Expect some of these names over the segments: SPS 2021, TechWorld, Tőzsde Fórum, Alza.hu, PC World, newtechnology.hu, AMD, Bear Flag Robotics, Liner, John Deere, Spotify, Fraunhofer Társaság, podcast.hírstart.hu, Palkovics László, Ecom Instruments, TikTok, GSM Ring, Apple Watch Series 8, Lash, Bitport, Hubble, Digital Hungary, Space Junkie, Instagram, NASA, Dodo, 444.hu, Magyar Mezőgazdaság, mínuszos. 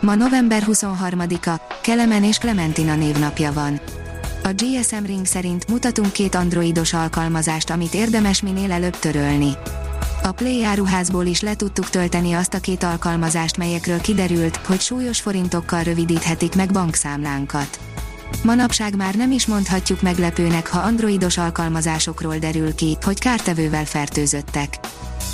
Ma november 23-a, Kelemen és Klementina névnapja van. A GSM Ring szerint mutatunk két androidos alkalmazást, amit érdemes minél előbb törölni. A Play áruházból is le tudtuk tölteni azt a két alkalmazást, melyekről kiderült, hogy súlyos forintokkal rövidíthetik meg bankszámlánkat. Manapság már nem is mondhatjuk meglepőnek, ha androidos alkalmazásokról derül ki, hogy kártevővel fertőzöttek.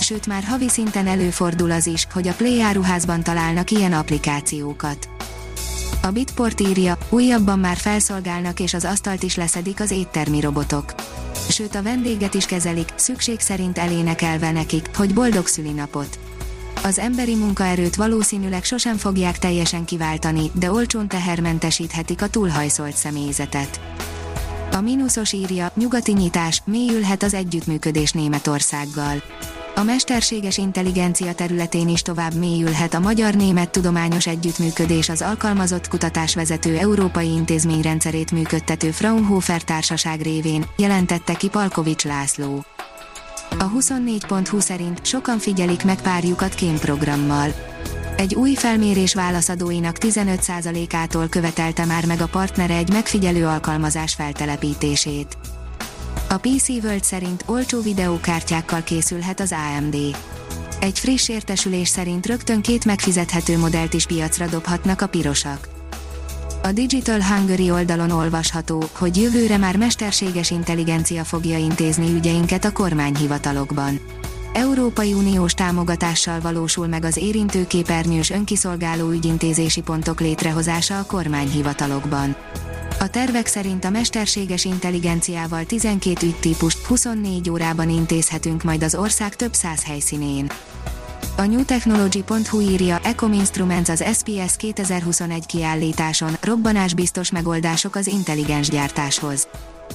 Sőt, már havi szinten előfordul az is, hogy a Play áruházban találnak ilyen applikációkat. A Bitport írja, újabban már felszolgálnak és az asztalt is leszedik az éttermi robotok. Sőt, a vendéget is kezelik, szükség szerint elénekelve nekik, hogy boldog szülinapot. Az emberi munkaerőt valószínűleg sosem fogják teljesen kiváltani, de olcsón tehermentesíthetik a túlhajszolt személyzetet. A mínuszos írja, nyugati nyitás, mélyülhet az együttműködés Németországgal. A mesterséges intelligencia területén is tovább mélyülhet a magyar-német tudományos együttműködés az alkalmazott kutatásvezető európai intézményrendszerét működtető Fraunhofer Társaság révén, jelentette ki Palkovics László. A 24.hu szerint sokan figyelik meg párjukat kémprogrammal. Egy új felmérés válaszadóinak 15%-ától követelte már meg a partnere egy megfigyelő alkalmazás feltelepítését. A PC World szerint olcsó videókártyákkal készülhet az AMD. Egy friss értesülés szerint rögtön két megfizethető modellt is piacra dobhatnak a pirosak. A Digital Hungary oldalon olvasható, hogy jövőre már mesterséges intelligencia fogja intézni ügyeinket a kormányhivatalokban. Európai Uniós támogatással valósul meg az érintőképernyős önkiszolgáló ügyintézési pontok létrehozása a kormányhivatalokban. A tervek szerint a mesterséges intelligenciával 12 ügytípust 24 órában intézhetünk majd az ország több száz helyszínén. A newtechnology.hu írja, Ecom Instruments az SPS 2021 kiállításon, robbanásbiztos megoldások az intelligens gyártáshoz.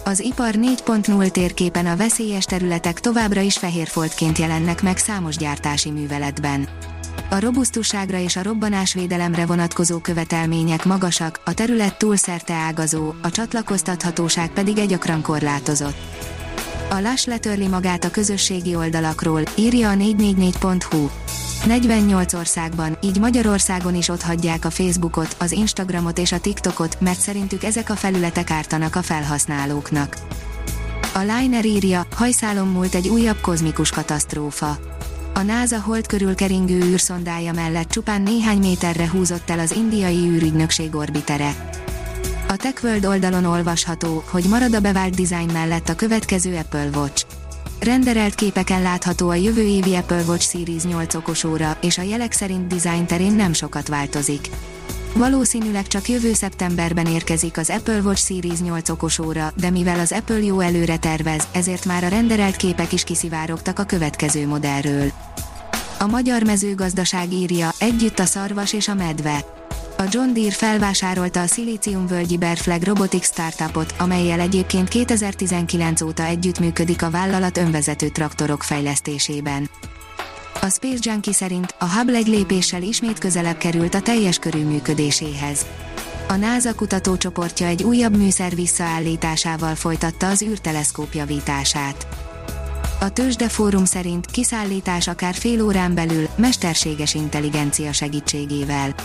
Az ipar 4.0 térképen a veszélyes területek továbbra is fehér foltként jelennek meg számos gyártási műveletben. A robusztusságra és a robbanásvédelemre vonatkozó követelmények magasak, a terület túl szerteágazó, a csatlakoztathatóság pedig egyakran korlátozott. A Lash letörli magát a közösségi oldalakról, írja a 444.hu. 48 országban, így Magyarországon is otthagyják a Facebookot, az Instagramot és a TikTokot, mert szerintük ezek a felületek ártanak a felhasználóknak. A Liner írja, hajszálon múlt egy újabb kozmikus katasztrófa. A NASA Hold körül keringő űrszondája mellett csupán néhány méterre húzott el az indiai űrügynökség orbitere. A TechWorld oldalon olvasható, hogy marad a bevált design mellett a következő Apple Watch. Renderelt képeken látható a jövő évi Apple Watch Series 8 okosóra, és a jelek szerint design terén nem sokat változik. Valószínűleg csak jövő szeptemberben érkezik az Apple Watch Series 8 okosóra, de mivel az Apple jó előre tervez, ezért már a renderelt képek is kiszivárogtak a következő modellről. A Magyar Mezőgazdaság írja, együtt a szarvas és a medve. A John Deere felvásárolta a szilíciumvölgyi Bear Flag Robotics startupot, amellyel egyébként 2019 óta együttműködik a vállalat önvezető traktorok fejlesztésében. A Space Junkie szerint a Hubble egy lépéssel ismét közelebb került a teljes körű működéséhez. A NASA kutatócsoportja egy újabb műszer visszaállításával folytatta az űrteleszkóp javítását. A Tőzsde Fórum szerint kiszállítás akár fél órán belül, mesterséges intelligencia segítségével.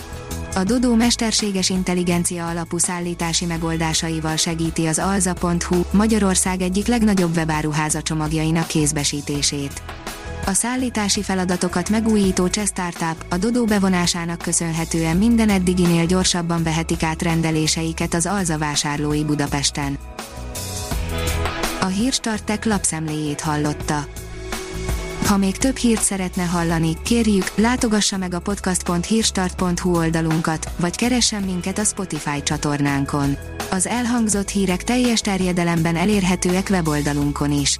A Dodo mesterséges intelligencia alapú szállítási megoldásaival segíti az Alza.hu, Magyarország egyik legnagyobb webáruháza csomagjainak kézbesítését. A szállítási feladatokat megújító cseh startup a Dodo bevonásának köszönhetően minden eddiginél gyorsabban vehetik át rendeléseiket az Alza vásárlói Budapesten. A Hírstart Tech lapszemléjét hallotta. Ha még több hírt szeretne hallani, kérjük, látogassa meg a podcast.hírstart.hu oldalunkat, vagy keressen minket a Spotify csatornánkon. Az elhangzott hírek teljes terjedelemben elérhetőek weboldalunkon is.